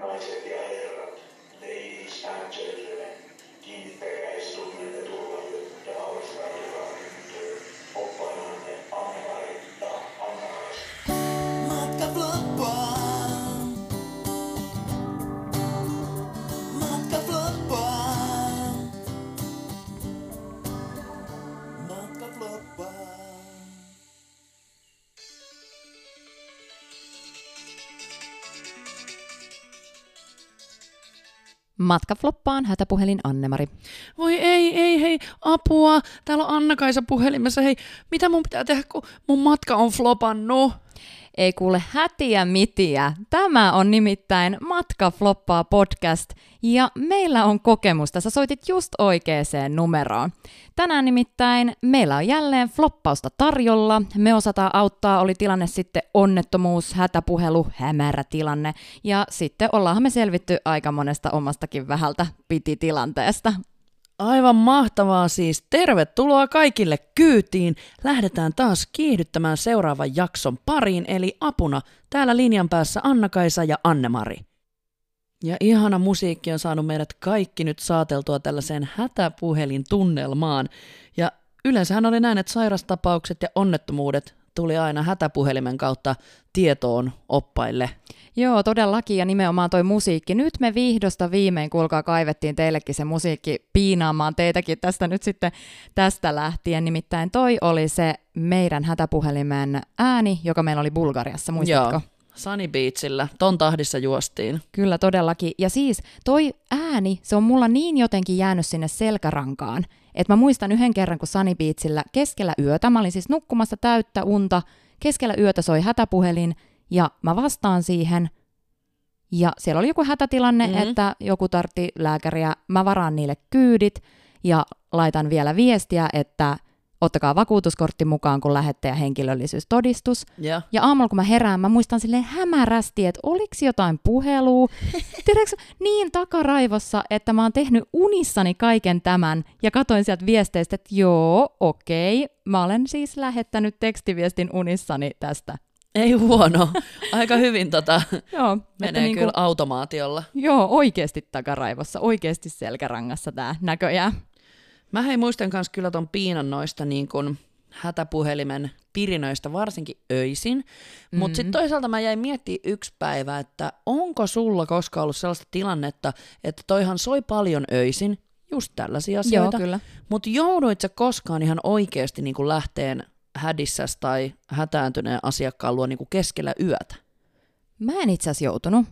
naiset ja herrat, ladies and gentlemen, kiinnittäkäistumme turvallisuuteen ja arvostakaa tyttöön, oppaanne annarit ja annaraiset. Matka Floppaa. Matka Floppaa. Matka Floppaa. Matka Floppaan, hätäpuhelin Anne-Mari. Voi ei, hei, apua. Täällä on Anna-Kaisa puhelimessa. Hei, mitä mun pitää tehdä, kun mun matka on flopannut? Ei kuule hätiä mitiä. Tämä on nimittäin Matka Floppaa podcast ja meillä on kokemusta. Sä soitit just oikeeseen numeroon. Tänään nimittäin meillä on jälleen floppausta tarjolla. Me osataan auttaa, oli tilanne sitten onnettomuus, hätäpuhelu, hämärä tilanne. Ja sitten ollaan me selvitty aika monesta omastakin vähältä piti tilanteesta. Aivan mahtavaa siis. Tervetuloa kaikille kyytiin. Lähdetään taas kiihdyttämään seuraavan jakson pariin, eli apuna täällä linjan päässä Anna-Kaisa ja Anne-Mari. Ja ihana musiikki on saanut meidät kaikki nyt saateltua tällaiseen hätäpuhelin tunnelmaan. Ja yleensähän oli näin, että sairastapaukset ja onnettomuudet tuli aina hätäpuhelimen kautta tietoon oppaille. Joo, todellakin ja nimenomaan toi musiikki. Nyt me vihdosta viimein, kuulkaa, kaivettiin teillekin se musiikki piinaamaan teitäkin tästä nyt sitten tästä lähtien. Nimittäin toi oli se meidän hätäpuhelimen ääni, joka meillä oli Bulgariassa, muistatko? Joo. Sunny Beachillä, ton tahdissa juostiin. Kyllä todellakin. Ja siis toi ääni, se on mulla niin jotenkin jäänyt sinne selkärankaan, että mä muistan yhden kerran, kun Sunny Beachillä keskellä yötä, mä olin siis nukkumassa täyttä unta, keskellä yötä soi hätäpuhelin ja mä vastaan siihen ja siellä oli joku hätätilanne, että joku tartti lääkäriä, mä varaan niille kyydit ja laitan vielä viestiä, että ottakaa vakuutuskortti mukaan, kun lähette ja henkilöllisyystodistus. Yeah. Ja aamulla, kun mä herään, mä muistan silleen hämärästi, että oliks jotain puhelua. Tiedätkö, niin takaraivossa, että mä oon tehnyt unissani kaiken tämän ja katsoin sieltä viesteistä, että joo, okei, mä olen siis lähettänyt tekstiviestin unissani tästä. Ei huono. Aika hyvin joo, menee niin kyllä automaatiolla. Joo, oikeasti takaraivossa, oikeasti selkärangassa tää näköjään. Mä hei muistan kans kyllä ton piinan noista niin kun hätäpuhelimen pirinöistä varsinkin öisin, mutta sitten toisaalta mä jäin miettimään yksi päivä, että onko sulla koskaan ollut sellaista tilannetta, että toihan soi paljon öisin, just tällaisia asioita, mutta jouduit sä koskaan ihan oikeasti niin kun lähteen hädissäs tai hätääntyneen asiakkaan luo niin kun keskellä yötä? Mä en itse asiassa joutunut,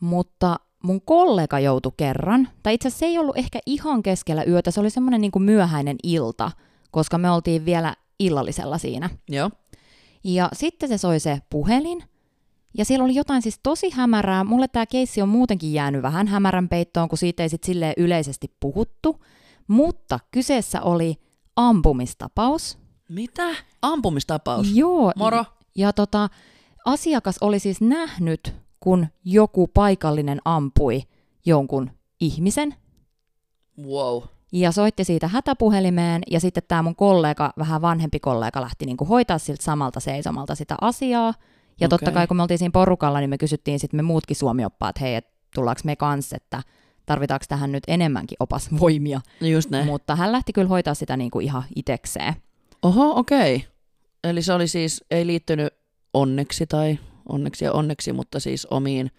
mutta mun kollega joutui kerran, tai itse asiassa se ei ollut ehkä ihan keskellä yötä, se oli semmoinen niin kuin myöhäinen ilta, koska me oltiin vielä illallisella siinä. Joo. Ja sitten se soi se puhelin, ja siellä oli jotain siis tosi hämärää. Mulle tämä keissi on muutenkin jäänyt vähän hämärän peittoon, kun siitä ei sitten silleen yleisesti puhuttu, mutta kyseessä oli ampumistapaus. Mitä? Ampumistapaus? Joo. Moro. Ja asiakas oli siis nähnyt, kun joku paikallinen ampui jonkun ihmisen. Wow. Ja soitti siitä hätäpuhelimeen, ja sitten tämä mun kollega, vähän vanhempi kollega, lähti niinku hoitaa siltä samalta seisomalta sitä asiaa. Ja totta kai, kun me oltiin siinä porukalla, niin me kysyttiin sitten me muutkin suomioppaat, hei, että tullaanko me kanssa, että tarvitaanko tähän nyt enemmänkin opasvoimia. Just näin. Mutta hän lähti kyllä hoitaa sitä niinku ihan itekseen. Oho, okei. Eli se oli siis, ei liittynyt onneksi tai... Onneksi, mutta siis omiin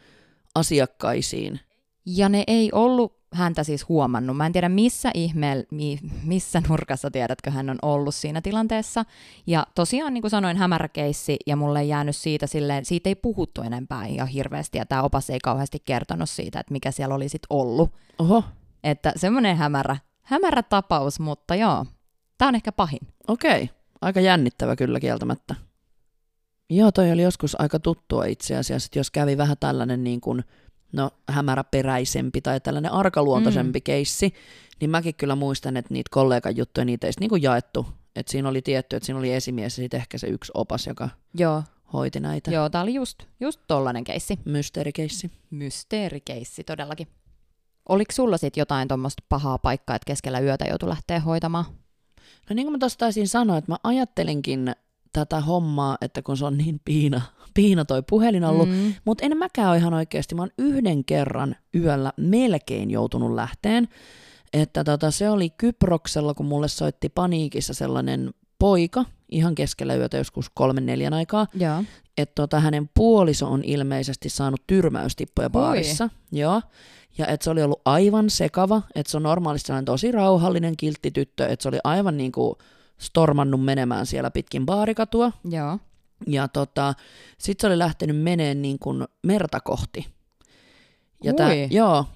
asiakkaisiin. Ja ne ei ollut häntä siis huomannut. Mä en tiedä missä nurkassa, tiedätkö, hän on ollut siinä tilanteessa. Ja tosiaan, niin kuin sanoin, hämärä keissi, ja mulle ei jäänyt siitä ei puhuttu enempää ihan hirveästi, ja tämä opas ei kauheasti kertonut siitä, että mikä siellä oli sitten ollut. Oho. Että semmoinen hämärä tapaus, mutta joo, tämä on ehkä pahin. Okei, aika jännittävä kyllä kieltämättä. Joo, toi oli joskus aika tuttua itse asiassa, että jos kävi vähän tällainen niin kuin, hämäräperäisempi tai tällainen arkaluontoisempi keissi, niin mäkin kyllä muistan, että niitä kollegan juttuja, niitä ei niin kuin jaettu. Että siinä oli tietty, että siinä oli esimies ja sitten ehkä se yksi opas, joka hoiti näitä. Joo, tää oli just tollainen keissi. Mysteerikeissi. Mysteerikeissi, todellakin. Oliko sulla sitten jotain tuommoista pahaa paikkaa, että keskellä yötä joutui lähteä hoitamaan? No niin kuin mä tuossa taisin sanoa, että mä ajattelinkin tätä hommaa, että kun se on niin piina toi puhelin ollut, mutta en mäkään ole ihan oikeasti, mä oon yhden kerran yöllä melkein joutunut lähteen, että se oli Kyproksella, kun mulle soitti paniikissa sellainen poika, ihan keskellä yötä joskus 3-4 aikaa, että hänen puoliso on ilmeisesti saanut tyrmäystippoja baarissa, joo, ja että se oli ollut aivan sekava, että se on normaalisti sellainen tosi rauhallinen, kiltti tyttö, että se oli aivan niinku stormannut menemään siellä pitkin baarikatua. Joo. Ja sit se oli lähtenyt meneen niin kuin merta kohti.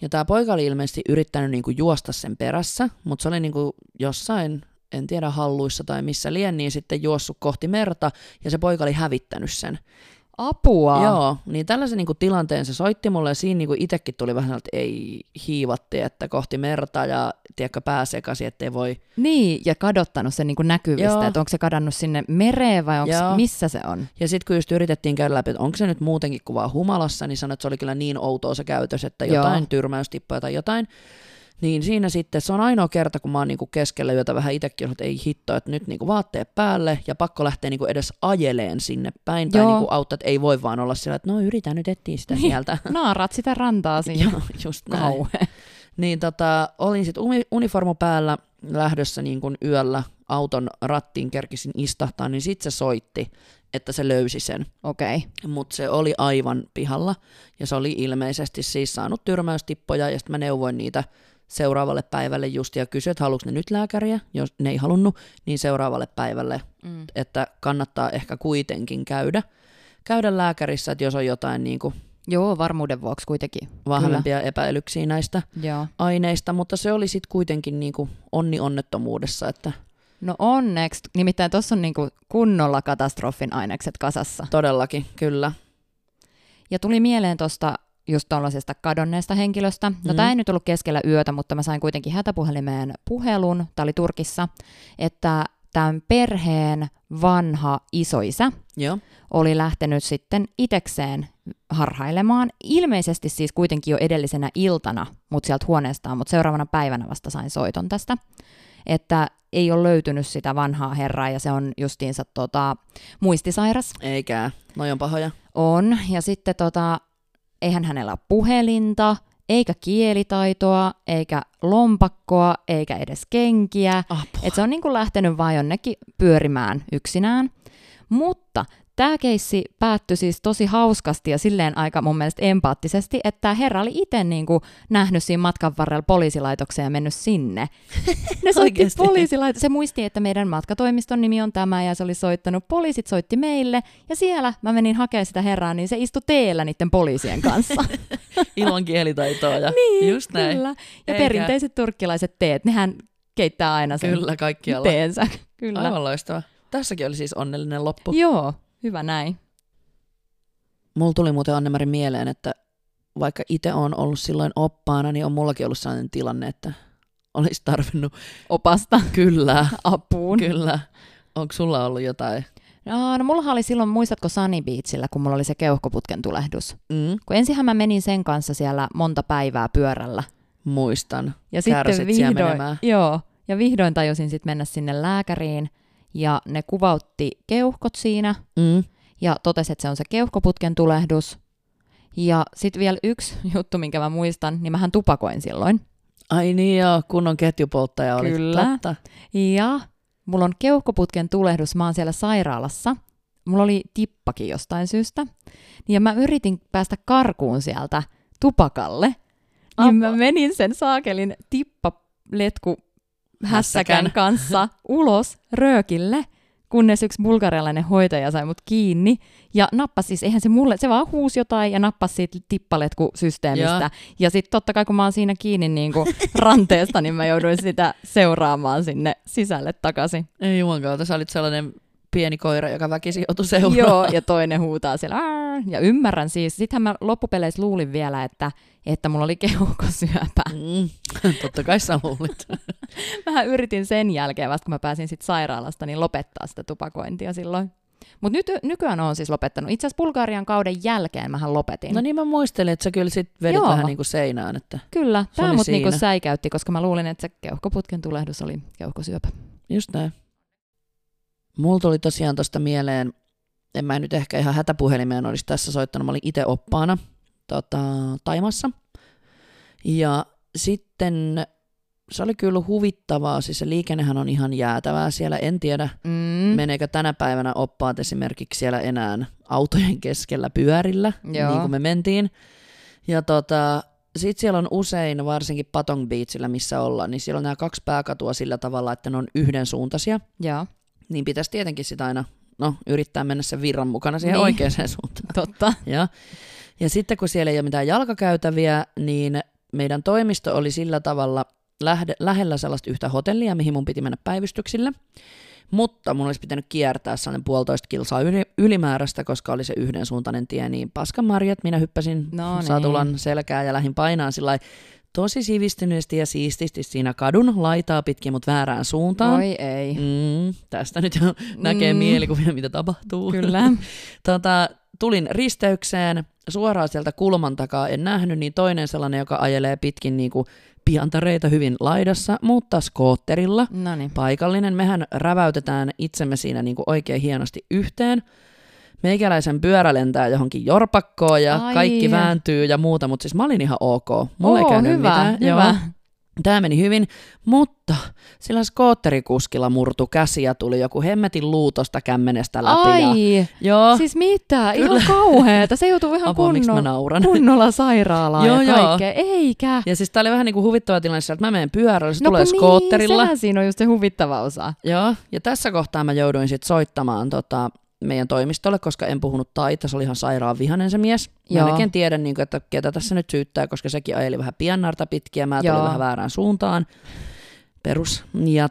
Ja tämä poika oli ilmeisesti yrittänyt niin kuin juosta sen perässä, mutta se oli niin kuin jossain, en tiedä halluissa tai missä lien, niin sitten juossut kohti merta ja se poika oli hävittänyt sen. Apua! Joo, niin tällaisen niin kuin tilanteen se soitti mulle ja siinä niin kuin itsekin tuli vähän, että ei hiivatti, että kohti merta ja tiedätkö pää sekaisin, ettei voi... Niin, ja kadottanut sen niin kuin näkyvistä, joo, että onko se kadannut sinne mereen vai onko missä se on? Ja sitten kun just yritettiin käydä läpi, että onko se nyt muutenkin kuin vaan humalassa, niin sanoin, että se oli kyllä niin outoa se käytös, että jotain tyrmäystippoja tai jotain. Niin siinä sitten, se on ainoa kerta, kun mä oon niinku keskellä yötä vähän itsekin, että ei hittoa, että nyt niinku vaatteet päälle ja pakko lähteä niinku edes ajeleen sinne päin. Joo. Tai niinku auttaa, että ei voi vaan olla sillä, että no yritän nyt etsiä sitä sieltä. Naarat sitä rantaa siinä. Joo, just näin. Niin olin sitten uniformu päällä lähdössä niinku yöllä, auton rattiin kerkisin istahtaa, niin sitten se soitti, että se löysi sen. Okei. Mutta se oli aivan pihalla ja se oli ilmeisesti siis saanut tyrmäystippoja ja sitten mä neuvoin niitä seuraavalle päivälle just ja kysyi, että haluatko ne nyt lääkäriä, jos ne ei halunnut, niin seuraavalle päivälle, että kannattaa ehkä kuitenkin käydä lääkärissä, että jos on jotain niin kuin varmuuden vuoksi kuitenkin vahvempia epäilyksiä näistä aineista, mutta se oli sitten kuitenkin niin kuin onni onnettomuudessa, että no onneksi, nimittäin tuossa on niin kuin kunnolla katastrofin ainekset kasassa. Todellakin, kyllä. Ja tuli mieleen tuosta just tuollaisesta kadonneesta henkilöstä. No tämä ei nyt ollut keskellä yötä, mutta mä sain kuitenkin hätäpuhelimeen puhelun, tämä oli Turkissa, että tämän perheen vanha isoisä oli lähtenyt sitten itekseen harhailemaan. Ilmeisesti siis kuitenkin jo edellisenä iltana, mutta sieltä huoneestaan, mutta seuraavana päivänä vasta sain soiton tästä, että ei ole löytynyt sitä vanhaa herraa ja se on justiinsa muistisairas. Eikä, noi on pahoja. On, ja sitten eihän hänellä ole puhelinta, eikä kielitaitoa, eikä lompakkoa, eikä edes kenkiä. Että se on niin kuin lähtenyt vaan jonnekin pyörimään yksinään. Mutta tämä keissi päättyi siis tosi hauskasti ja silleen aika mun mielestä empaattisesti, että tämä herra oli itse niin kuin nähnyt siinä matkan varrella poliisilaitokseen ja mennyt sinne. Ne soitti se muisti, että meidän matkatoimiston nimi on tämä ja se oli soittanut. Poliisit soitti meille ja siellä mä menin hakemaan sitä herraa, niin se istui teellä niiden poliisien kanssa. Ilman kielitaitoa ja niin, just näin. Kyllä. Ja perinteiset turkkilaiset teet, nehän keittää aina sen teensä. Kyllä. Aivan loistava. Tässäkin oli siis onnellinen loppu. Joo. Hyvä näin. Mulla tuli muuten Anne-Mari mieleen, että vaikka itse on ollut silloin oppaana, niin on mullakin ollut sellainen tilanne, että olisi tarvinnut opasta. Kyllä. Apuun. Kyllä. Onko sulla ollut jotain? No mullahan oli silloin, muistatko Sunny Beachillä, kun mulla oli se keuhkoputken tulehdus? Kun ensinhän mä menin sen kanssa siellä monta päivää pyörällä. Muistan. Ja sitten vihdoin tajusin sitten mennä sinne lääkäriin. Ja ne kuvautti keuhkot siinä ja totesi, että se on se keuhkoputken tulehdus. Ja sitten vielä yksi juttu, minkä mä muistan, niin mähän tupakoin silloin. Ai niin joo, kunnon ketjupolttaja oli. Kyllä. Totta. Ja mulla on keuhkoputken tulehdus, mä oon siellä sairaalassa. Mulla oli tippakin jostain syystä. Ja mä yritin päästä karkuun sieltä tupakalle. Niin mä menin sen saakelin tippaletku hässäkän kanssa ulos röökille, kunnes yksi bulgarialainen hoitaja sai mut kiinni ja nappasi, siis eihän se mulle, se vaan huusi jotain ja nappasi siitä tippaletkusysteemistä. Ja sitten totta kai kun mä oon siinä kiinni niin kuin ranteesta, niin mä jouduin sitä seuraamaan sinne sisälle takaisin. Ei jumankautta, sä olit sellainen pieni koira, joka väkisin joutui seuraamaan. Joo, ja toinen huutaa siellä. Ja ymmärrän siis. Sittenhän mä loppupeleissä luulin vielä, että mulla oli keuhkosyöpä. Totta kai sä luulit. Mähän yritin sen jälkeen, vasta kun mä pääsin sit sairaalasta, niin lopettaa sitä tupakointia silloin. Mutta nykyään on siis lopettanut. Itse asiassa Bulgarian kauden jälkeen mähän lopetin. No niin mä muistelin, että sä kyllä sit vedit vähän niin kuin seinään. Että kyllä, tää mut niin kuin säikäytti, koska mä luulin, että se keuhkoputken tulehdus oli keuhkosyöpä. Just näin. Mulla tuli tosiaan tosta mieleen, en mä nyt ehkä ihan hätäpuhelimeen olisi tässä soittanut, mä olin itse oppaana Taimassa. Ja sitten se oli kyllä huvittavaa, siis se liikennehän on ihan jäätävää siellä, en tiedä meneekö tänä päivänä oppaat esimerkiksi siellä enää autojen keskellä pyörillä, Joo. niin kuin me mentiin. Ja sitten siellä on usein, varsinkin Patong Beachillä, missä ollaan, niin siellä on nämä kaksi pääkatua sillä tavalla, että ne on yhdensuuntaisia. Joo. Niin pitäisi tietenkin sitä aina yrittää mennä sen virran mukana siihen oikeaan suuntaan. Totta. Ja sitten kun siellä ei ole mitään jalkakäytäviä, niin meidän toimisto oli sillä tavalla lähellä sellaista yhtä hotellia, mihin mun piti mennä päivystyksille. Mutta mun olisi pitänyt kiertää sellainen 1,5 kilsaa ylimääräistä, koska oli se yhdensuuntainen tie, niin paskamarjat. Minä hyppäsin satulan selkää ja lähdin painaan sillai tosi sivistyneesti ja siististi siinä kadun laitaa pitkin, mutta väärään suuntaan. Oi ei. Tästä nyt näkee mielikuvia, mitä tapahtuu. Kyllä. Tulin risteykseen suoraan sieltä kulman takaa, en nähnyt, niin toinen sellainen, joka ajelee pitkin niinku piantareita hyvin laidassa, mutta skootterilla, paikallinen. Mehän räväytetään itsemme siinä niinku oikein hienosti yhteen. Meikäläisen pyörä lentää johonkin jorpakkoon ja kaikki vääntyy ja muuta, mutta siis mä olin ihan ok. Mulla ei käynyt mitään. Hyvä. Tämä meni hyvin, mutta sillä skootterikuskilla murtu käsi ja tuli joku hemmetin luu tosta kämmenestä läpi. Siis mitä? Ihan kauheeta. Se joutuu ihan kunnolla sairaalaan ja kaikkea. Eikä. Ja siis tää oli vähän niinku huvittava tilanne, että mä menen pyörällä, se tulee skootterilla. Sehän siinä on just se huvittava osa. Joo, ja tässä kohtaa mä jouduin sit soittamaan meidän toimistolle, koska en puhunut taita, se oli ihan sairaan vihainen se mies. Mä melkein tiedän, että ketä tässä nyt syyttää, koska sekin ajeli vähän piannarta pitkiä, mä tulin vähän väärään suuntaan. Perus. Ja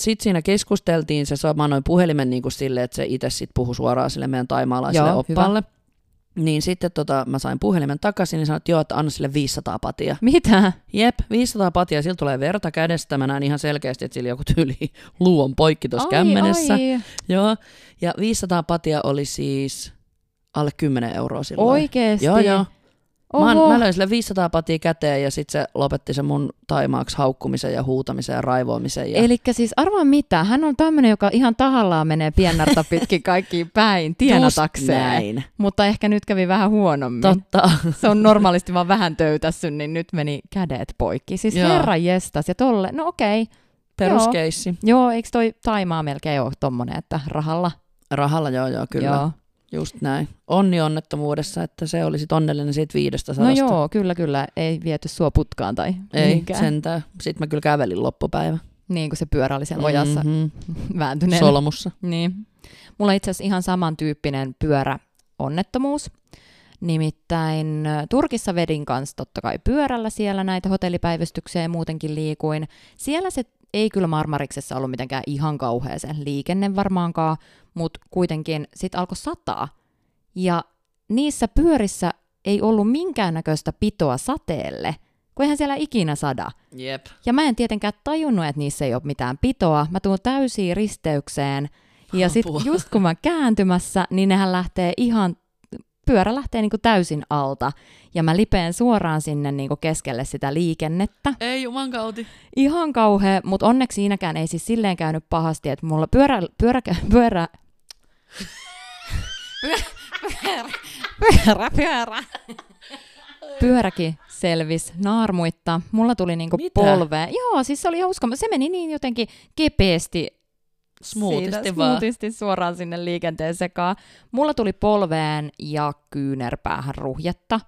sit siinä keskusteltiin, mä annoin puhelimen niin kuin sille, että se itse sit puhui suoraan sille meidän taimaalaiselle oppaalle. Hyvä. Niin sitten mä sain puhelimen takaisin, niin sanoin, että anna sille 500 patia. Mitä? Jep, 500 patia, sillä tulee verta kädestä, mä näin ihan selkeästi, että sillä joku tyyli luu on poikki tuossa kämmenessä. Joo. Ja 500 patia oli siis alle 10 euroa silloin. Oikeesti? Joo. Mä löin sille 500 patia käteen ja sit se lopetti se mun taimaaksi haukkumisen ja huutamisen ja raivoamisen. Elikkä siis arvaa mitä, hän on tämmönen, joka ihan tahallaan menee piennarta pitkin kaikkiin päin tienatakseen. Mutta ehkä nyt kävi vähän huonommin. Totta. Se on normaalisti vaan vähän töytässyt, niin nyt meni kädet poikki. Siis herranjestas ja tolle, Peruskeissi. Joo, eikö toi Taimaa melkein ole tommonen, että rahalla? Rahalla, kyllä. Joo. Just näin. Onni onnettomuudessa, että se oli sit onnellinen siitä 500. Kyllä. Ei viety sua putkaan tai mihinkään. Ei, sentään. Sitten mä kyllä kävelin loppupäivä. Niin, kun se pyörä oli siellä ojassa vääntyneenä. Solmussa. Niin. Mulla itse asiassa ihan samantyyppinen pyöräonnettomuus. Nimittäin Turkissa vedin kanssa totta kai pyörällä siellä näitä hotellipäivystyksiä ja muutenkin liikuin. Siellä se ei kyllä Marmariksessa ollut mitenkään ihan kauhea sen liikenne varmaankaan, mutta kuitenkin sit alkoi sataa. Ja niissä pyörissä ei ollut minkäännäköistä pitoa sateelle, kun eihän siellä ikinä sada. Jep. Ja mä en tietenkään tajunnut, että niissä ei ole mitään pitoa. Mä tuun täysiin risteykseen ja sit just kun mä kääntymässä, niin nehän lähtee ihan... Pyörä lähtee niinku täysin alta ja mä lipeen suoraan sinne niinku keskelle sitä liikennettä. Ei jumankauti. Ihan kauhea, mutta onneksi siinäkään ei siis silleen käynyt pahasti, että mulla pyöräkin selvisi naarmuitta. Mulla tuli niinku polvea. Joo, siis se oli ihan uskomaton. Se meni niin jotenkin kepeästi. Smoothisti suoraan sinne liikenteen sekaan. Mulla tuli polveen ja kyynärpäähän ruhjetta.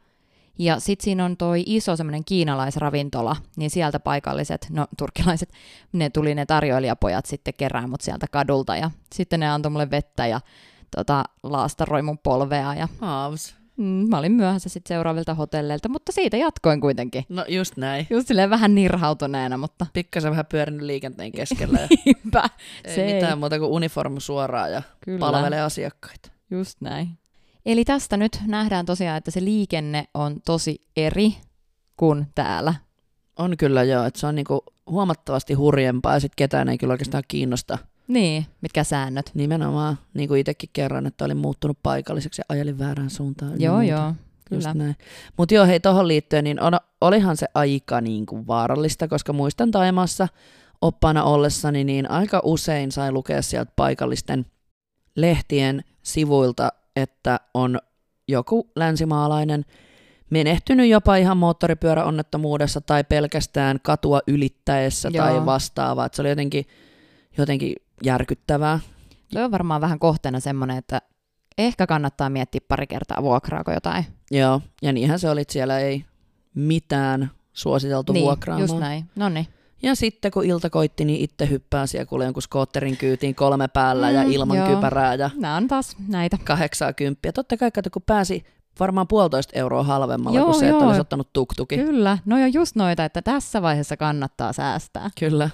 Ja sit siinä on toi iso semmonen kiinalaisravintola, niin sieltä paikalliset, turkkilaiset, ne tarjoilijapojat sitten kerää mut sieltä kadulta. Ja sitten ne antoi mulle vettä ja laastaroi mun polvea. Ja mä olin myöhässä sit seuraavilta hotelleilta, mutta siitä jatkoin kuitenkin. No just näin. Just silleen vähän nirhautuneena, mutta... Pikkasen vähän pyörinyt liikenteen keskellä. Niinpä. Ei mitään muuta kuin uniformu suoraan ja palvelee asiakkaita. Just näin. Eli tästä nyt nähdään tosiaan, että se liikenne on tosi eri kuin täällä. On kyllä joo, että se on niinku huomattavasti hurjempaa ja sit ketään ei kyllä oikeastaan kiinnosta. Niin, mitkä säännöt. Nimenomaan, niin kuin itsekin kerran, että olin muuttunut paikalliseksi ja ajelin väärään suuntaan. Joo, kyllä. Mutta joo, hei, tohon liittyen, niin olihan se aika niin kuin vaarallista, koska muistan Taimaassa oppaana ollessani, niin aika usein sai lukea sieltä paikallisten lehtien sivuilta, että on joku länsimaalainen menehtynyt jopa ihan moottoripyöräonnettomuudessa tai pelkästään katua ylittäessä Joo. tai vastaavaa. Se oli jotenkin järkyttävää. Tuo on varmaan vähän kohteena semmoinen, että ehkä kannattaa miettiä pari kertaa vuokraako jotain. Joo, ja niinhän se oli, siellä ei mitään suositeltu niin, vuokraamaan. Just näin, noniin. Ja sitten kun ilta koitti, niin itse hyppää siellä kuule jonkun skootterin kyytiin 3 päällä ja ilman joo. kypärää. Ja nämä on taas näitä. 80. Totta kai, kato, kun pääsi varmaan 1,5 euroa halvemmalla joo, kuin se, että olisi ottanut tuktuki. Kyllä, no on just noita, että tässä vaiheessa kannattaa säästää. Kyllä.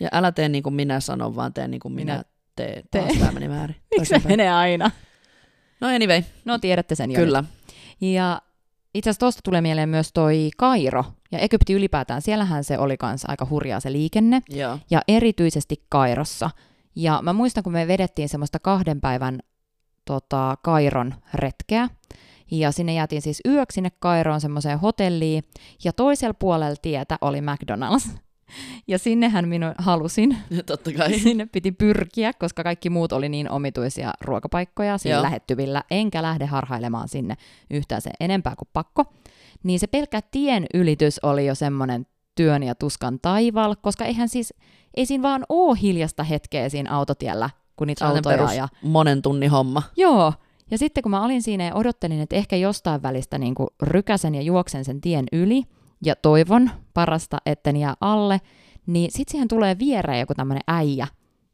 Ja älä tee niin kuin minä sanon, vaan tee niin kuin minä teen. Taas tämä meni väärin. Miksi se menee aina? No anyway. No tiedätte sen jo. Kyllä. Ja itse asiassa tuosta tulee mieleen myös toi Kairo ja Egypti ylipäätään. Siellähän se oli kanssa aika hurjaa se liikenne Joo. ja erityisesti Kairossa. Ja mä muistan, kun me vedettiin semmoista 2 päivän Kairon retkeä ja sinne jäätiin siis yöksi sinne Kairoon semmoiseen hotelliin ja toisella puolella tietä oli McDonald's. Ja sinnehän minä halusin. Totta kai. Sinne piti pyrkiä, koska kaikki muut oli niin omituisia ruokapaikkoja siinä Joo. lähettyvillä, enkä lähde harhailemaan sinne yhtään sen enempää kuin pakko. Niin se pelkkä tien ylitys oli jo semmoinen työn ja tuskan taival, koska ei siinä vaan ole hiljasta hetkeä siinä autotiellä, kun niitä autoja ja monen tunnin homma. Joo. Ja sitten kun mä olin siinä ja odottelin, että ehkä jostain välistä niin kuin rykäsen ja juoksen sen tien yli, ja toivon parasta, etten jää alle, niin sit siihen tulee viereen joku tämmönen äijä,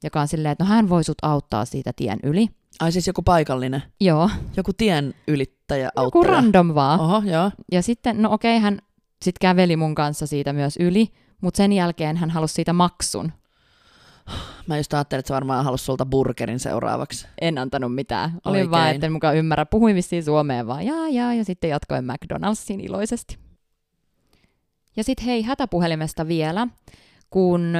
joka on silleen, että no hän voi sut auttaa siitä tien yli. Ai siis joku paikallinen? Joo. Joku tien ylittäjä auttaa. Joku random vaan. Oho, joo. Ja sitten, no okei, hän sit käveli mun kanssa siitä myös yli, mutta sen jälkeen hän halusi siitä maksun. Mä just ajattelin, että sä varmaan halusi sulta burgerin seuraavaksi. En antanut mitään. Olin vaan, etten mukaan ymmärrä. Puhuin vissiin suomeen vaan ja sitten jatkoin McDonald'siin iloisesti. Ja sitten hei, hätäpuhelimesta vielä, kun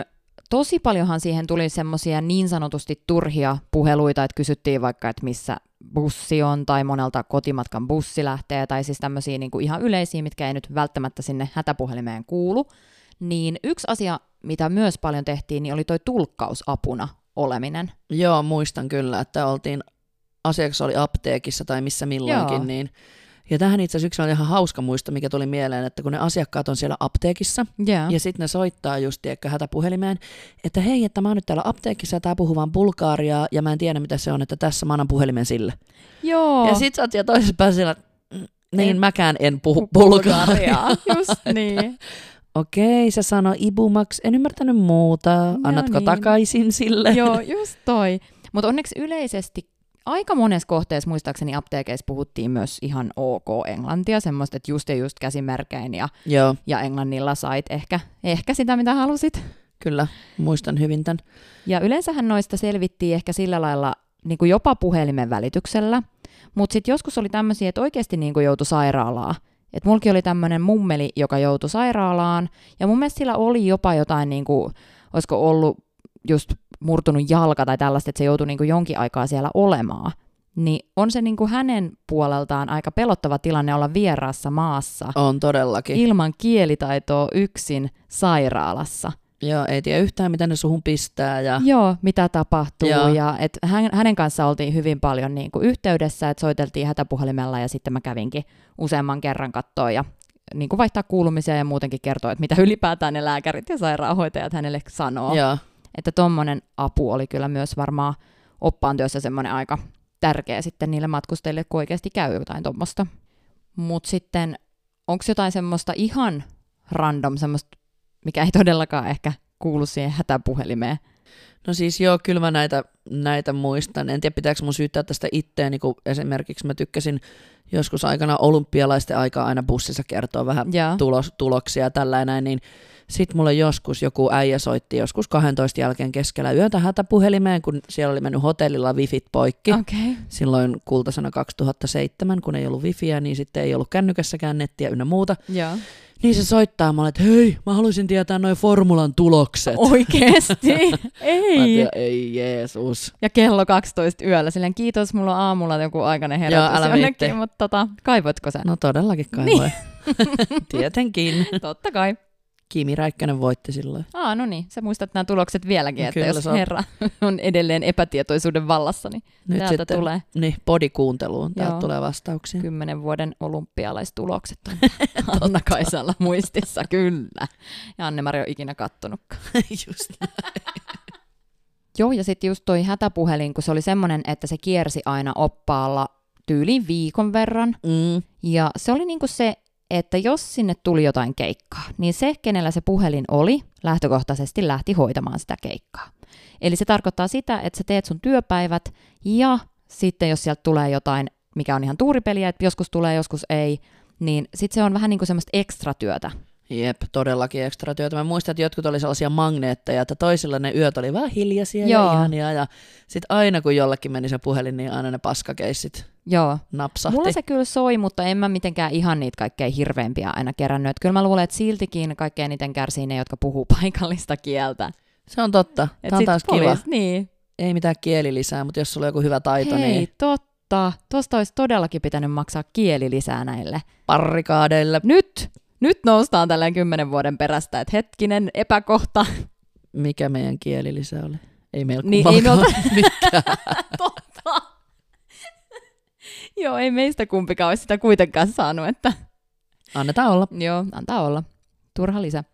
tosi paljonhan siihen tuli semmoisia niin sanotusti turhia puheluita, että kysyttiin vaikka, että missä bussi on tai monelta kotimatkan bussi lähtee, tai siis tämmöisiä niinku ihan yleisiä, mitkä ei nyt välttämättä sinne hätäpuhelimeen kuulu. Niin yksi asia, mitä myös paljon tehtiin, niin oli toi tulkkausapuna oleminen. Joo, muistan kyllä, että oltiin asiakas oli apteekissa tai missä milloinkin, Joo. niin... Ja tähän itse asiassa yksi on ihan hauska muisto, mikä tuli mieleen, että kun ne asiakkaat on siellä apteekissa yeah. ja sitten ne soittaa just hätäpuhelimeen, että hei, että mä oon nyt täällä apteekissa ja tää puhuu vaan bulgariaa ja mä en tiedä mitä se on, että tässä mä annan puhelimen sille. Joo. Ja sit sä oot siellä toisessa päässä siellä, niin mäkään en puhu bulgariaa. Just niin. Okei, se sanoi ibumaks, en ymmärtänyt muuta, annatko takaisin sille? Joo, just toi. Mutta onneksi yleisesti aika monessa kohteessa, muistaakseni apteekeissa puhuttiin myös ihan ok englantia, semmoista, että just ja just käsimerkein ja englannilla sait ehkä sitä, mitä halusit. Kyllä, muistan hyvin tämän. Ja yleensähän noista selvittiin ehkä sillä lailla niin kuin jopa puhelimen välityksellä, mutta sitten joskus oli tämmöisiä, että oikeasti niin kuin joutui sairaalaan. Että mulkin oli tämmöinen mummeli, joka joutui sairaalaan, ja mun mielestä sillä oli jopa jotain, niin kuin, olisiko ollut just murtunut jalka tai tällaista, että se joutui niin kuin jonkin aikaa siellä olemaan, niin on se niin kuin hänen puoleltaan aika pelottava tilanne olla vieraassa maassa. On todellakin. Ilman kielitaitoa yksin sairaalassa. Joo, ei tiedä yhtään, mitä ne suhun pistää. Ja... Joo, mitä tapahtuu. Joo. Ja et hänen kanssaan oltiin hyvin paljon niin kuin yhteydessä, että soiteltiin hätäpuhelimella ja sitten mä kävinkin useamman kerran katsoa ja niin kuin vaihtaa kuulumisia ja muutenkin kertoa, että mitä ylipäätään ne lääkärit ja sairaanhoitajat hänelle sanoo. Joo. Että tommonen apu oli kyllä myös varmaan oppaan työssä semmoinen aika tärkeä sitten niille matkustajille, kun oikeasti käy jotain tommosta. Mutta sitten onko jotain semmoista ihan random semmoista, mikä ei todellakaan ehkä kuulu siihen hätäpuhelimeen? No siis joo, kyllä mä näitä muistan. En tiedä, pitääkö mun syyttää tästä itteeni, kun esimerkiksi mä tykkäsin joskus aikana olympialaisten aikaa aina bussissa kertoa vähän tuloksia ja tällainen, niin sitten mulle joskus joku äijä soitti joskus 12 jälkeen keskellä yötä hätäpuhelimeen, kun siellä oli mennyt hotellilla wifit poikki. Okay. Silloin kultasana 2007, kun ei ollut wifiä, niin sitten ei ollut kännykässäkään nettiä ynnä muuta. Yeah. Niin se soittaa mulle, että hei, mä haluaisin tietää noin formulan tulokset. Oikeesti? Ei. Mä tiedän, ei Jeesus. Ja kello 12 yöllä. Silleen kiitos, mulla on aamulla joku aikainen herätys jonnekin, mutta kaivoitko sen? No todellakin kaivoin. Niin. Tietenkin. Totta kai. Kimi Räikkönen voitti silloin. Aa, no niin. Sä muistat nämä tulokset vieläkin, että jos herra on edelleen epätietoisuuden vallassa, niin nyt täältä sitten, tulee. Niin, podikuunteluun täältä tulee vastauksia. 10 vuoden olympialaistulokset on Anna Kaisalla muistissa, kyllä. Ja Anne-Mari on ikinä kattonutkaan. Just Joo, ja sitten just toi hätäpuhelin, kun se oli semmoinen, että se kiersi aina oppaalla tyyliin viikon verran. Mm. Ja se oli niinku se, että jos sinne tuli jotain keikkaa, niin se, kenellä se puhelin oli, lähtökohtaisesti lähti hoitamaan sitä keikkaa. Eli se tarkoittaa sitä, että sä teet sun työpäivät ja sitten jos sieltä tulee jotain, mikä on ihan tuuripeliä, että joskus tulee, joskus ei, niin sitten se on vähän niin kuin semmoista ekstratyötä. Jep, todellakin ekstra työtä. Mä muistan, että jotkut oli sellaisia magneetteja, että toisilla ne yöt oli vähän hiljaisia ja ihania. Ja sit aina kun jollakin meni se puhelin, niin aina ne paskakeissit napsahti. Mulla se kyllä soi, mutta en mä mitenkään ihan niitä kaikkein hirveämpiä aina kerännyt. Et kyllä mä luulen, että siltikin kaikkein eniten kärsii ne, jotka puhuu paikallista kieltä. Se on totta. Tämä on taas kiva. Niin. Ei mitään kielilisää, mutta jos sulla on joku hyvä taito, hei, niin... totta. Tuosta olisi todellakin pitänyt maksaa kielilisää näille. Parrikaadeille. Nyt noustaan tälleen 10 vuoden perästä, että hetkinen epäkohta. Mikä meidän kielilisä oli? Ei meillä kumpikaan. Totta. Joo, ei meistä kumpikaan olisi sitä kuitenkaan saanut. Että... Annetaan olla. Joo, antaa olla. Turha lisä.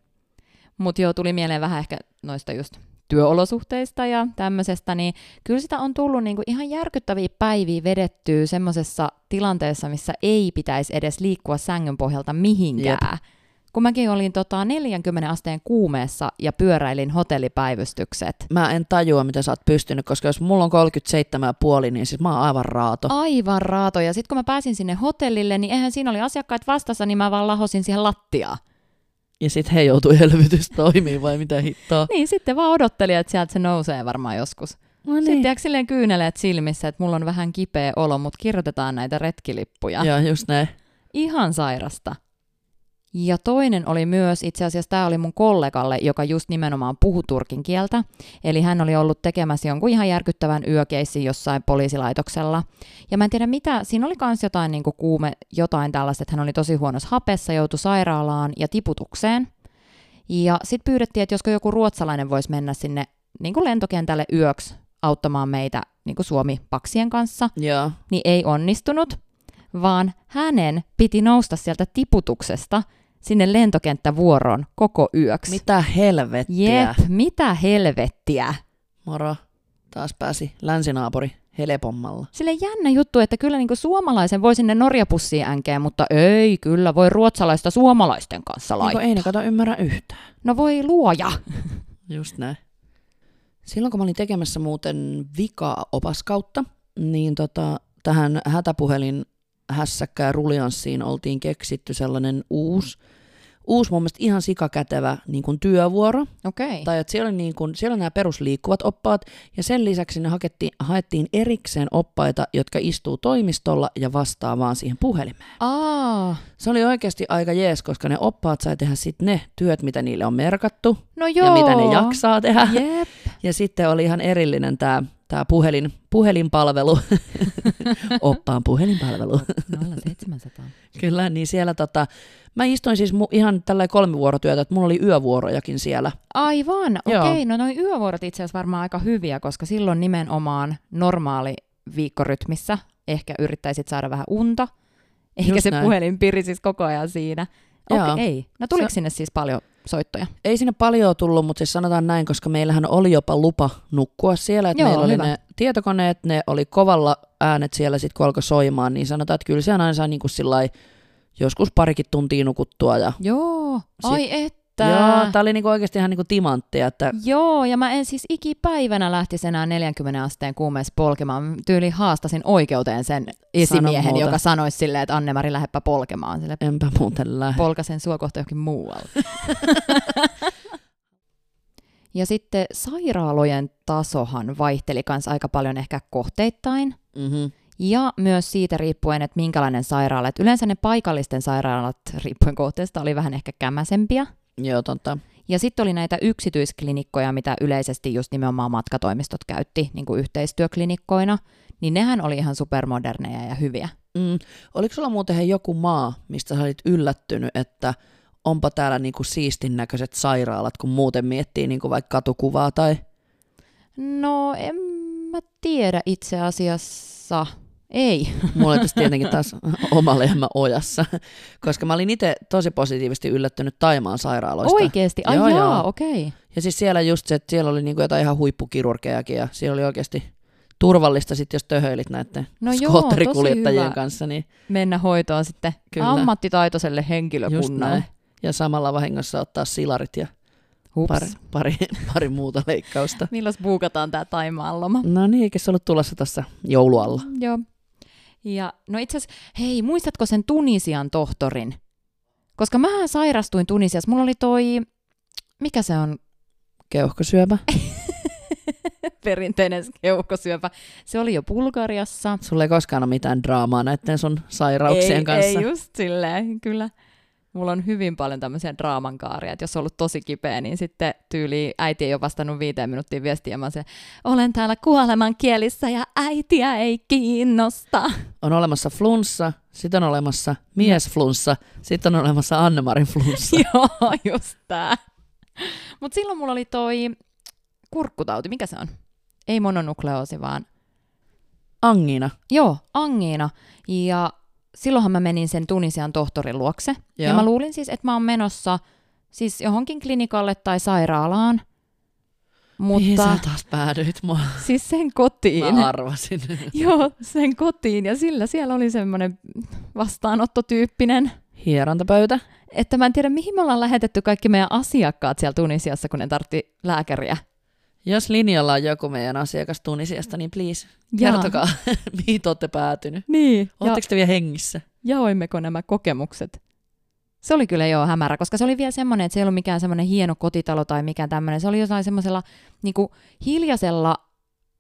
Mutta joo, tuli mieleen vähän ehkä noista just työolosuhteista ja tämmöisestä, niin kyllä sitä on tullut niinku ihan järkyttäviä päiviä vedettyä semmoisessa tilanteessa, missä ei pitäisi edes liikkua sängyn pohjalta mihinkään. Jep. Kun mäkin olin 40 asteen kuumeessa ja pyöräilin hotellipäivystykset. Mä en tajua, mitä sä oot pystynyt, koska jos mulla on 37,5, niin siis mä oon aivan raato. Aivan raato, ja sit kun mä pääsin sinne hotellille, niin eihän siinä oli asiakkaat vastassa, niin mä vaan lahosin siihen lattiaan. Ja sitten he joutui elvytystoimiin vai mitä hittoa. Niin, sitten vaan odotteli, että sieltä se nousee varmaan joskus. No niin. Sitten jääkö silleen kyyneleet silmissä, että mulla on vähän kipeä olo, mutta kirjoitetaan näitä retkilippuja. Joo, just näin. Ihan sairasta. Ja toinen oli myös, itse asiassa tämä oli mun kollegalle, joka just nimenomaan puhui turkin kieltä. Eli hän oli ollut tekemässä jonkun ihan järkyttävän yökeissin jossain poliisilaitoksella. Ja mä en tiedä mitä, siinä oli kans jotain niin kuin kuume, jotain tällaista, että hän oli tosi huonossa hapessa, joutui sairaalaan ja tiputukseen. Ja sit pyydettiin, että josko joku ruotsalainen voisi mennä sinne niin kuin lentokentälle yöksi auttamaan meitä niin kuin Suomi-paksien kanssa. Yeah. Niin ei onnistunut, vaan hänen piti nousta sieltä tiputuksesta sinne lentokenttävuoroon koko yöksi. Mitä helvettiä. Jep, mitä helvettiä. Moro. Taas pääsi länsinaapuri helpommalla. Silleen jännä juttu, että kyllä niinku suomalaisen voi sinne norjapussiin änkeen, mutta ei kyllä voi ruotsalaista suomalaisten kanssa laittaa. Niin ei ne kato ymmärrä yhtään. No voi luoja. Just näin. Silloin kun mä olin tekemässä muuten vikaa opaskautta, niin tähän hätäpuhelin hässäkkää ruljanssiin oltiin keksitty sellainen uusi mun mielestä ihan sikakätevä niin kuin työvuoro. Okay. Tai että siellä oli, niin kuin, siellä oli nämä perusliikkuvat oppaat ja sen lisäksi ne haettiin erikseen oppaita, jotka istuu toimistolla ja vastaa vaan siihen puhelimeen. Se oli oikeasti aika jees, koska ne oppaat sai tehdä sitten ne työt, mitä niille on merkattu ja mitä ne jaksaa tehdä. Yep. Ja sitten oli ihan erillinen tämä puhelinpalvelu, oppaan puhelinpalvelu. 0700. Kyllä, niin siellä mä istuin siis ihan tällä 3 vuorotyötä, että mulla oli yövuorojakin siellä. Aivan, okei, no noi yövuorot itse asiassa varmaan aika hyviä, koska silloin nimenomaan normaali viikkorytmissä ehkä yrittäisit saada vähän unta, eikä se puhelin pirisisi koko ajan siinä. Okei, ei. No tuliko sinne siis paljon soittoja? Ei sinne paljon tullut, mutta siis sanotaan näin, koska meillähän oli jopa lupa nukkua siellä. Että meillä oli ne tietokoneet, ne oli kovalla äänet siellä sitten kun alkoi soimaan, niin sanotaan, että kyllä se aina saa niin kuin sillai, joskus parikin tuntia nukuttua. Ja joo, ai että. Joo, tää oli niin kuin oikeasti ihan niin kuin timanttia. Että... Joo, ja mä en siis ikipäivänä lähtisi enää 40 asteen kuumeessa polkemaan. Tyyliin haastasin oikeuteen sen esimiehen, joka sanoisi silleen, että Anne-Mari lähdepä polkemaan. Sille, enpä muuten lähde. Polkasen sua kohta johonkin muualle. Ja sitten sairaalojen tasohan vaihteli kans aika paljon ehkä kohteittain. Mm-hmm. Ja myös siitä riippuen, että minkälainen sairaala. Et yleensä ne paikallisten sairaalat riippuen kohteesta oli vähän ehkä kämäsempiä. Joo, totta. Ja sitten oli näitä yksityisklinikkoja, mitä yleisesti just nimenomaan matkatoimistot käytti niin kuin yhteistyöklinikkoina. Niin nehän oli ihan supermoderneja ja hyviä. Oliko sulla muuten joku maa, mistä sä olit yllättynyt, että onpa täällä niinku siistin näköiset sairaalat, kun muuten miettii niinku vaikka katukuvaa tai... No en mä tiedä itse asiassa. Ei. Mulla oli tässä tietenkin taas oma lehmä ojassa, koska mä olin itse tosi positiivisesti yllättynyt Taimaan sairaaloista. Oikeesti? Ai jaa, okei. Okay. Ja siis siellä just se, että siellä oli niinku jotain ihan huippukirurgejakin ja siellä oli oikeasti... turvallista sitten, jos töhöilit näiden skootterikuljettajien kanssa. Niin... mennä hoitoon sitten kyllä. Ammattitaitoiselle henkilökunnalle. Ja samalla vahingossa ottaa silarit ja pari muuta leikkausta. Milloin buukataan tämä Taimaan loma? No niin, eikä se ollut tulossa tässä joulualla. Joo. Ja, no itse asiassa, hei, muistatko sen Tunisian tohtorin? Koska mähän sairastuin Tunisiassa. Mulla oli toi, mikä se on? Keuhkosyöpä. Perinteinen keuhkosyöpä. Se oli jo Bulgariassa. Sulla ei koskaan ole mitään draamaa näiden sun sairauksien kanssa. Ei just silleen, kyllä. Mulla on hyvin paljon tämmöisiä draamankaaria, että jos on ollut tosi kipeä, niin sitten tyyli äiti ei ole vastannut 5 minuuttia viestiä, ja mä se, olen täällä kuoleman kielissä ja äitiä ei kiinnosta. On olemassa flunssa, sitten on olemassa miesflunssa, sitten on olemassa Annemarin flunssa. Joo, just tää. Mut silloin mulla oli toi... kurkkutauti, mikä se on? Ei mononukleoosi, vaan... angina. Joo, angina. Ja silloinhan mä menin sen Tunisian tohtorin luokse. Joo. Ja mä luulin siis, että mä oon menossa siis johonkin klinikalle tai sairaalaan. Mutta... mihin sä taas päädyit mua? Siis sen kotiin. Mä arvasin. Joo, sen kotiin. Ja sillä siellä oli semmoinen vastaanottotyyppinen... hierantapöytä. Että mä en tiedä, mihin me ollaan lähetetty kaikki meidän asiakkaat siellä Tunisiassa, kun ne tarvitsi lääkäriä. Jos linjalla on joku meidän asiakas Tunisiasta, niin please, kertokaa, mihin te olette päätynyt. Niin. Oletteko te vielä hengissä? Jaoimmeko nämä kokemukset? Se oli kyllä jo hämärä, koska se oli vielä semmoinen, että se ei ollut mikään semmoinen hieno kotitalo tai mikään tämmöinen. Se oli jotain semmoisella niinku hiljaisella,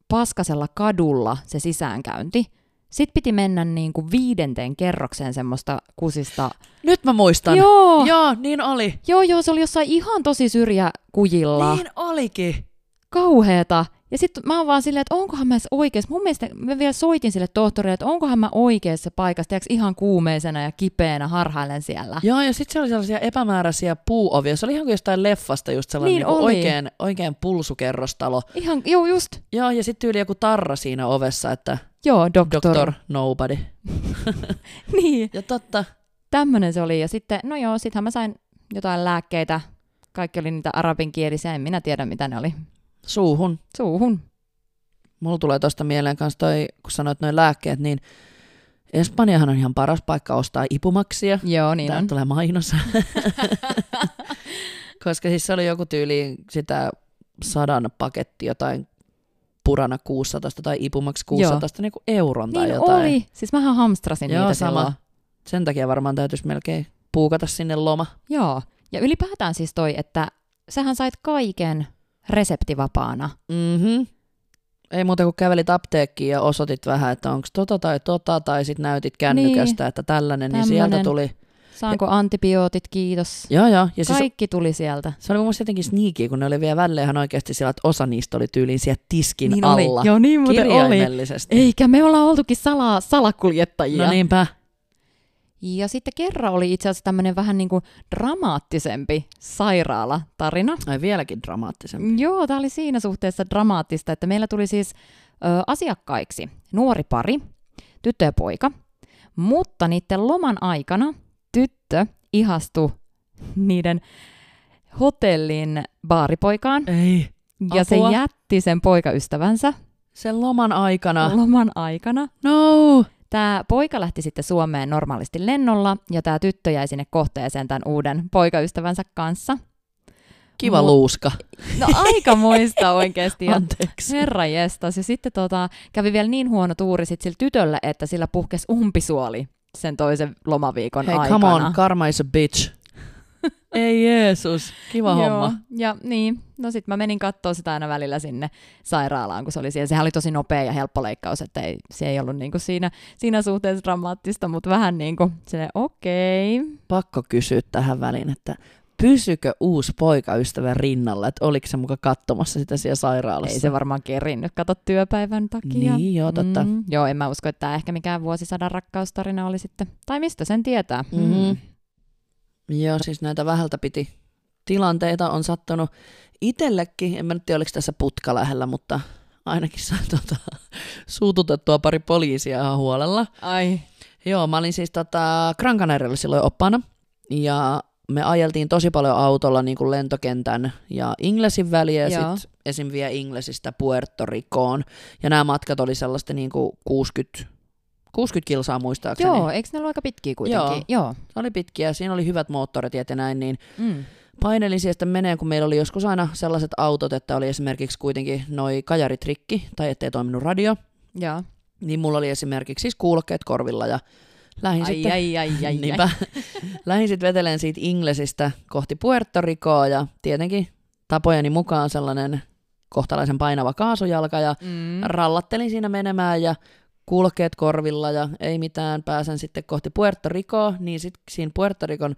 paskasella kadulla se sisäänkäynti. Sitten piti mennä niinku 5. kerrokseen semmoista kusista. Nyt mä muistan. Joo, niin oli. Joo, se oli jossain ihan tosi syrjäkujilla. Niin olikin. Kauheeta. Ja sitten mä oon vaan silleen, että onkohan mä edes oikeassa. Mun mielestä mä vielä soitin sille tohtorille, että onkohan mä oikeassa paikassa. Tiedätkö, ihan kuumeisena ja kipeänä harhailen siellä. Joo, ja sitten se oli sellaisia epämääräisiä puuovia. Se oli ihan kuin jostain leffasta just sellainen niin niinku oikein pulsukerrostalo. Ihan, joo, just. Joo, ja sitten tyyli joku tarra siinä ovessa, että joo, Doctor Nobody. Niin. Ja totta. Tämmönen se oli. Ja sitten, no joo, sittenhän mä sain jotain lääkkeitä. Kaikki oli niitä arabinkielisiä, en minä tiedä mitä ne oli. Suuhun. Mulla tulee tuosta mieleen kanssa toi, kun sanoit noin lääkkeet, niin Espanjahan on ihan paras paikka ostaa ipumaksia. Joo, niin tää on. Tulee mainos. Koska siis se oli joku tyyli sitä 100 paketti jotain Purana 600 tai Ipumax 600, niin kuin euron tai niin jotain. Niin oli. Siis mähän hamstrasin niitä sama. Silloin. Sen takia varmaan täytyisi melkein puukata sinne loma. Joo. Ja ylipäätään siis toi, että sähän sait kaiken... reseptivapaana. Mm-hmm. Ei muuta kuin kävelit apteekkiin ja osoitit vähän, että onko tota, tai sitten näytit kännykästä, niin, että tämmönen, niin sieltä tuli. Saanko antibiootit, kiitos. Joo. Ja kaikki siis, tuli sieltä. Se oli mun mielestä jotenkin sneaky, kun ne oli vielä välillä ihan oikeasti siellä, että osa niistä oli tyyliin siellä tiskin niin alla. Joo, niin muuten oli. Eikä me ollaan oltukin salakuljettajia. No niinpä. Ja sitten kerran oli itse asiassa tämmöinen vähän niin kuin dramaattisempi sairaalatarina. Ai vieläkin dramaattisempi. Joo, tämä oli siinä suhteessa dramaattista, että meillä tuli siis asiakkaiksi nuori pari, tyttö ja poika, mutta niiden loman aikana tyttö ihastui niiden hotellin baaripoikaan. Ei, ja se jätti sen poikaystävänsä. Sen loman aikana? Loman aikana. No! Tämä poika lähti sitten Suomeen normaalisti lennolla, ja tämä tyttö jäi sinne kohteeseen tämän uuden poikaystävänsä kanssa. Kiva luuska. No aikamoista oikeasti. Anteeksi. Herra jestas. Ja sitten kävi vielä niin huono tuuri sitten sillä tytöllä, että sillä puhkesi umpisuoli sen toisen lomaviikon aikana. Come on, karma is a bitch. Ei Jeesus, kiva homma. Ja niin, no sit mä menin katsoa sitä aina välillä sinne sairaalaan, kun se oli siellä. Sehän oli tosi nopea ja helppo leikkaus, että se ei ollut niinku siinä suhteessa dramaattista, mutta vähän niin kuin se okei. Pakko kysyä tähän väliin, että pysykö uusi poikaystävän rinnalla, että oliko se muka katsomassa sitä siellä sairaalassa? Ei se varmaan kerinnyt, kato työpäivän takia. Niin, joo, totta. Joo, en mä usko, että tämä ehkä mikään vuosisadan rakkaustarina oli sitten. Tai mistä sen tietää? Mm. Joo, siis näitä vähältä piti tilanteita on sattunut itsellekin. En mä nyt tiedä, oliko tässä putka lähellä, mutta ainakin sain suututettua pari poliisia huolella. Ai. Joo, mä olin siis Gran Canarialla silloin oppaana ja me ajeltiin tosi paljon autolla niin kuin lentokentän ja Inglesin väliä ja sitten esim. Vielä Inglesistä Puerto Ricoon. Ja nämä matkat oli sellaista niin kuin 60 kilsaa muistaakseni. Joo, eikö ne ollut aika pitkiä kuitenkin? Joo. Se oli pitkiä, siinä oli hyvät moottoritiet ja näin, niin painelin sieltä menee, kun meillä oli joskus aina sellaiset autot, että oli esimerkiksi kuitenkin noi kajarit rikki, tai ettei toiminut radio. Joo. Niin mulla oli esimerkiksi siis kuulokkeet korvilla ja lähdin sitten sit veteleen siitä Inglesistä kohti Puerto Ricoa ja tietenkin tapojeni mukaan sellainen kohtalaisen painava kaasujalka ja rallattelin siinä menemään ja kuulokkeet korvilla ja ei mitään, pääsen sitten kohti Puerto Ricoa, niin sitten siinä Puerto Ricon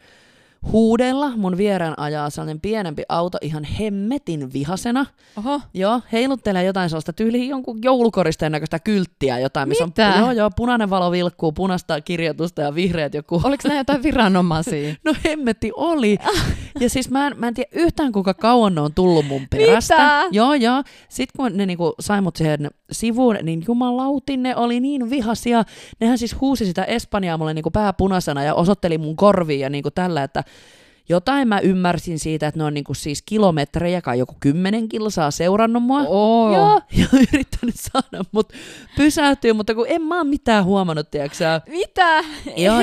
huudella mun vierään ajaa sellainen pienempi auto ihan hemmetin vihasena. Oho. Joo, heiluttelee jotain sellaista tyyliä, jonkun joulukoristeen näköistä kylttiä, jotain, missä mitä? On joo, punainen valo vilkkuu, punaista kirjoitusta ja vihreät joku. Oliko nämä jotain viranomaisia? No hemmetti oli. Ja siis mä en tiedä yhtään kuinka kauan ne on tullut mun perästä. Mitä? Joo. Sitten kun ne niinku sai mut siihen sivuun, niin jumalautin ne oli niin vihaisia. Nehän siis huusi sitä Espanjaa mulle niinku pääpunasena ja osoitteli mun korviin ja niinku tällä, että jotain mä ymmärsin siitä, että ne on niinku siis kilometrejä, kai joku 10 kilsaa seurannut mua. Ja yrittänyt saada mut pysähtyä, mutta kun en mä oo mitään huomannut, tiiäksä. Mitä? Joo.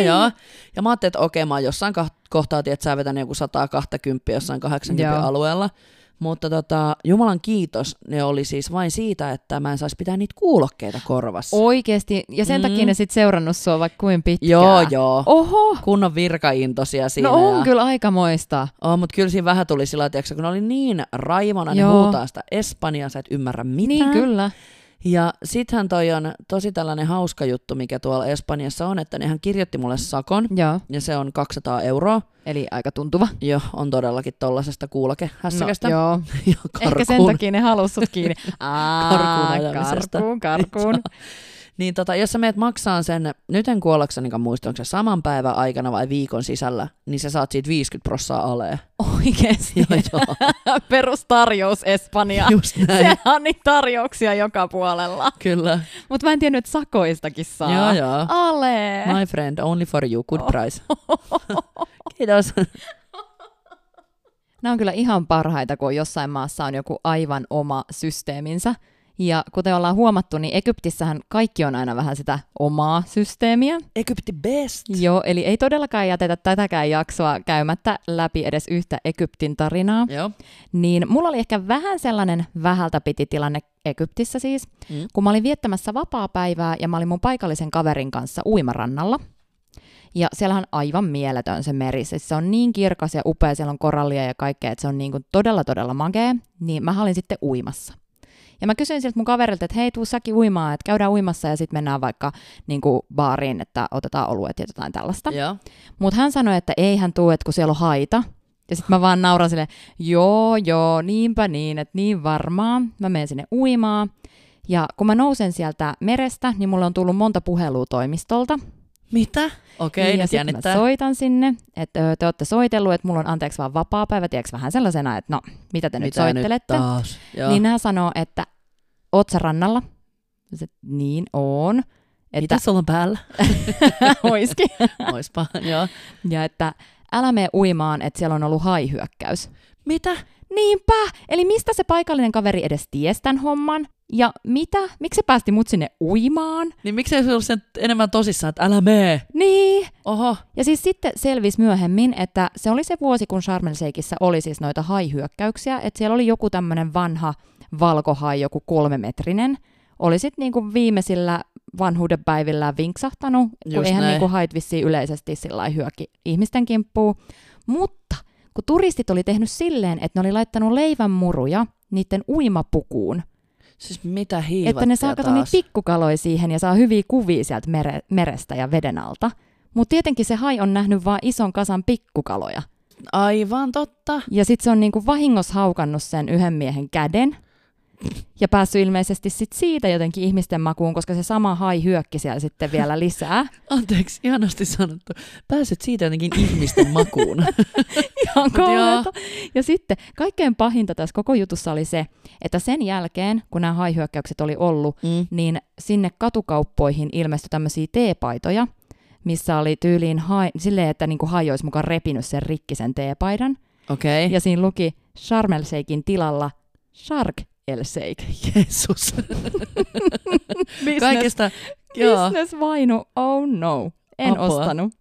Ja mä ajattelin, että okei, mä oon jossain kohtaa, että sä vetän joku 120, jossain 80 alueella. Mutta jumalan kiitos, ne oli siis vain siitä, että mä en saisi pitää niitä kuulokkeita korvassa. Oikeesti? Ja sen takia ne sitten seurannut sua vaikka kuin pitkään? Joo. Oho! Kunnon virkaintoisia siinä. No on kyllä aikamoista. Mutta kyllä siinä vähän tuli sillä tavalla, kun ne oli niin raivona, ne huutaa sitä Espanjaa, sä et ymmärrä mitään. Niin kyllä. Ja sittenhän toi on tosi tällainen hauska juttu, mikä tuolla Espanjassa on, että nehän kirjoitti mulle sakon, ja se on 200 euroa. Eli aika tuntuva. Joo, on todellakin tollasesta kuulokehässäkästä. No, joo. Ehkä sen takia ne halusi sut kiinni. Karkuun. Niin jos sä meet maksaan sen, nyt en kuollaksenikaan muista, onko se saman päivän aikana vai viikon sisällä, niin sä saat siitä 50% alee. Oikeesti? Joo. Perustarjous Espanja. Just näin. Sehän on niitä tarjouksia joka puolella. Kyllä. Mutta mä en tiennyt, että sakoistakin saa. Joo. Alee. My friend, only for you, good price. Kiitos. Nämä on kyllä ihan parhaita, kun jossain maassa on joku aivan oma systeeminsä. Ja kuten ollaan huomattu, niin Egyptissähän kaikki on aina vähän sitä omaa systeemiä. Egypti best! Joo, eli ei todellakaan jätetä tätäkään jaksoa käymättä läpi edes yhtä Egyptin tarinaa. Joo. Niin mulla oli ehkä vähän sellainen vähältä piti tilanne Egyptissä siis, kun mä olin viettämässä vapaapäivää ja mä olin mun paikallisen kaverin kanssa uimarannalla. Ja siellähän on aivan mieletön se meri, siis se on niin kirkas ja upea, siellä on korallia ja kaikkea, että se on niin kuin todella todella makea, niin mä olin sitten uimassa. Ja mä kysyin sieltä mun kaverilta, että hei, tuu säkin uimaan, että käydään uimassa ja sitten mennään vaikka niin kuin baariin, että otetaan oluet ja jotain tällaista. Mutta hän sanoi, että ei hän tuu, että kun siellä on haita. Ja sitten mä vaan nauran silleen, joo, niinpä niin, että niin varmaan. Mä menen sinne uimaan. Ja kun mä nousen sieltä merestä, niin mulle on tullut monta puhelua toimistolta. Mitä? Okei, nyt jännittää. Mä soitan sinne, että te olette soitellut, että mulla on anteeksi vaan vapaapäivä, tiedätkö vähän sellaisena, että no, mitä te nyt soittelette? Nyt taas? Niin nämä sanoo, että oot sä rannalla? Niin, on. Mitä sulla on päällä? Oiskin. Oispa, joo. Ja että älä mene uimaan, että siellä on ollut haihyökkäys. Mitä? Niinpä! Eli mistä se paikallinen kaveri edes tiesi tämän homman? Ja mitä? Miksi se päästi mut sinne uimaan? Niin miksei se ollut sen enemmän tosissaan, että älä mee? Niin. Oho. Ja siis sitten selvisi myöhemmin, että se oli se vuosi, kun Sharm El Sheikhissä oli siis noita haihyökkäyksiä, että siellä oli joku tämmöinen vanha valkohai, joku 3-metrinen, oli sitten niinku viimeisillä vanhuuden päivillään vinksahtanut, kun just eihän niinku hait vissiin yleisesti sillä hyöki ihmisten kimppuun. Mutta kun turistit oli tehnyt silleen, että ne oli laittanut leivänmuruja niiden uimapukuun. Siis mitä hiivattia taas? Että ne saa katsoa niitä pikkukaloja siihen ja saa hyviä kuvia sieltä merestä ja veden alta. Mutta tietenkin se hai on nähnyt vaan ison kasan pikkukaloja. Aivan totta. Ja sit se on niinku vahingossa haukannut sen yhden miehen käden. Ja päässyt ilmeisesti sit siitä jotenkin ihmisten makuun, koska se sama hai hyökki siellä sitten vielä lisää. Anteeksi, ihanasti sanottu. Pääset siitä jotenkin ihmisten makuun. Ihan kohdata. Ja sitten kaikkein pahinta tässä koko jutussa oli se, että sen jälkeen, kun nämä haihyökkäykset oli ollut, niin sinne katukauppoihin ilmestyi tämmöisiä teepaitoja, missä oli tyyliin silleen, että niinku hai olisi mukaan repinyt sen rikkisen teepaidan. Okei. Okay. Ja siinä luki Sharm El Sheikhin tilalla Shark El Sheikh. Jeesus. Kaikesta. Business vainu, oh no. En apua. Ostanut.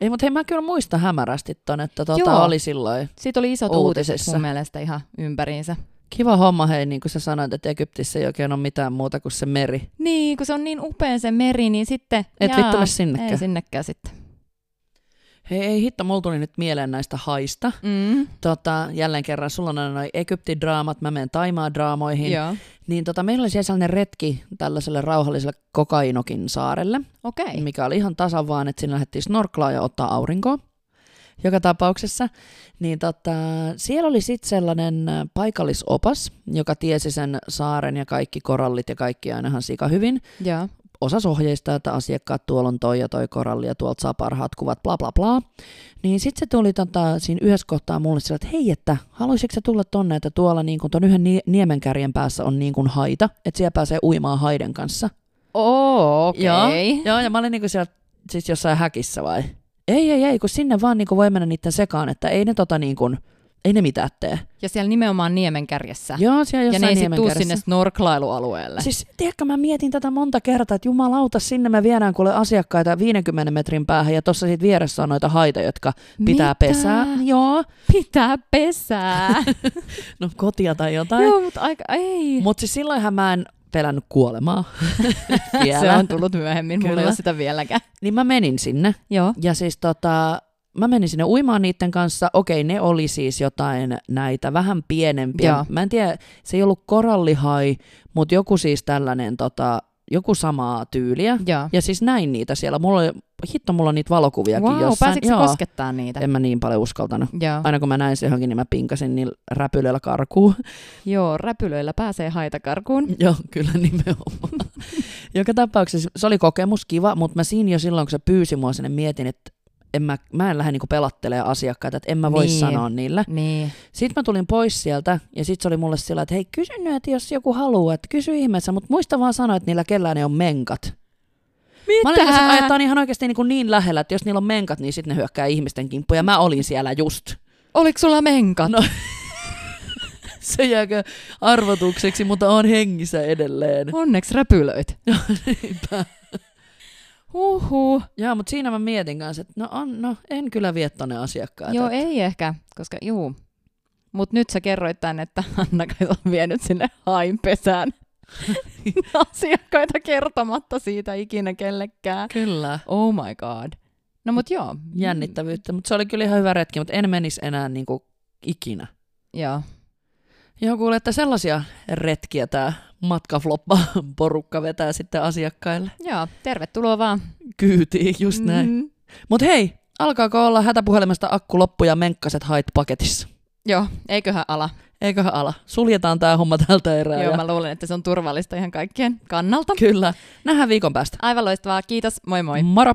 Ei, mutta hei, mä kyllä muistan hämärästi ton, että oli silloin. Siitä oli isot uutiset mun mielestä ihan ympäriinsä. Kiva homma, hei, niin kuin sä sanoit, että Egyptissä ei oikein ole mitään muuta kuin se meri. Niin, kun se on niin upea se meri, niin sitten... Et vittu mene sinnekään. Ei sinnekään sitten. Hei, ei hitto, mulla tuli nyt mieleen näistä haista. Mm. Jälleen kerran, sulla on noin Egypti-draamat, mä menen Taimaa-draamoihin. Joo. Niin meillä oli siellä sellainen retki tällaiselle rauhalliselle Kokainokin saarelle. Okei. Mikä oli ihan tasan vaan, että siinä lähdettiin snorklaa ja ottaa aurinkoa. Joka tapauksessa, niin siellä oli sitten sellainen paikallisopas, joka tiesi sen saaren ja kaikki korallit ja kaikki ainahan sika hyvin. Ja. Osas ohjeistaa, että asiakkaat tuolla on toi ja toi koralli ja tuolta saa parhaat kuvat, bla bla bla. Niin sitten se tuli siinä yhdessä kohtaa mulle sillä, että hei, että haluaisitko sä tulla tonne, että tuolla niin kun ton yhden niemenkärjen päässä on niin kun haita, että siellä pääsee uimaan haiden kanssa. Oo, okei. Okay. Joo, ja mä olin niin kun siellä siis jossain häkissä vai? Ei, kun sinne vaan niin kuin voi mennä niiden sekaan, että ei ne, niin kuin, ei ne mitään tee. Ja siellä nimenomaan niemenkärjessä. Joo, siellä jossain niemenkärjessä. Ja ne ei sit tuu sinne snorklailualueelle. Siis, tiedätkö, mä mietin tätä monta kertaa, että jumalauta, sinne me viedään kuule asiakkaita 50 metrin päähän, ja tuossa siitä vieressä on noita haita, jotka pitää pesää. Joo. Pitää pesää. No kotia tai jotain. Joo, mutta aika, ei. Mutta siis silloinhan mä en pelännyt kuolemaa. Se on tullut myöhemmin, kyllä. Mulla ei ole sitä vieläkään. Niin mä menin sinne. Joo. Ja siis mä menin sinne uimaan niiden kanssa. Okei, ne oli siis jotain näitä vähän pienempiä. Joo. Mä en tiedä, se ei ollut korallihai, mutta joku siis tällainen, joku samaa tyyliä. Joo. Ja siis näin niitä siellä. Mulla on niitä valokuviakin jossain. Pääsitkö sä koskettaa niitä? En mä niin paljon uskaltanut. Joo. Aina kun mä näin se johonkin, niin mä pinkasin niillä räpylöillä karkuun. Joo, räpylöillä pääsee haita karkuun. Joo, kyllä nimenomaan. Joka tapauksessa se oli kokemus kiva, mutta mä siinä jo silloin, kun se pyysi mua sinne, mietin, että mä en lähde niinku pelattelemaan asiakkaita, että en mä voi sanoa niillä. Niin. Sitten mä tulin pois sieltä ja sitten se oli mulle sillä, että hei, kysy nyt, että jos joku haluaa, että kysy ihmeessä, mutta muista vaan sanoa, että niillä kellään ei ole menkat. Mitä? Mä olin, että on ihan oikeasti niin lähellä, että jos niillä on menkat, niin sitten ne hyökkää ihmisten kimppuun. Ja mä olin siellä just. Oliko sulla menkat? No, se jääkö arvotukseksi, mutta on hengissä edelleen. Onneksi räpylöit. No niinpä. Huhhuh. Joo, mutta siinä mä mietin kanssa, että en kyllä vie tonne asiakkaat. Joo, ei ehkä, koska Mut nyt sä kerroit tän, että Anna kai on vienyt sinne hainpesään. Asiakkaita kertomatta siitä ikinä kellekään. Kyllä. Oh my god. No mut joo. Jännittävyyttä, mutta se oli kyllä ihan hyvä retki, mutta en menisi enää niinku ikinä. Joo. Joo, kuule, että sellaisia retkiä tää Matka Floppaa -porukka vetää sitten asiakkaille. Joo, tervetuloa vaan. Kyytiin, just näin. Mm-hmm. Mut hei, alkaako olla hätäpuhelimesta akku loppu ja menkkaset hait paketissa? Joo, eiköhän ala. Suljetaan tää homma tältä erää. Joo, mä luulen, että se on turvallista ihan kaikkien kannalta. Kyllä. Nähdään viikon päästä. Aivan loistavaa, kiitos, moi moi. Moro.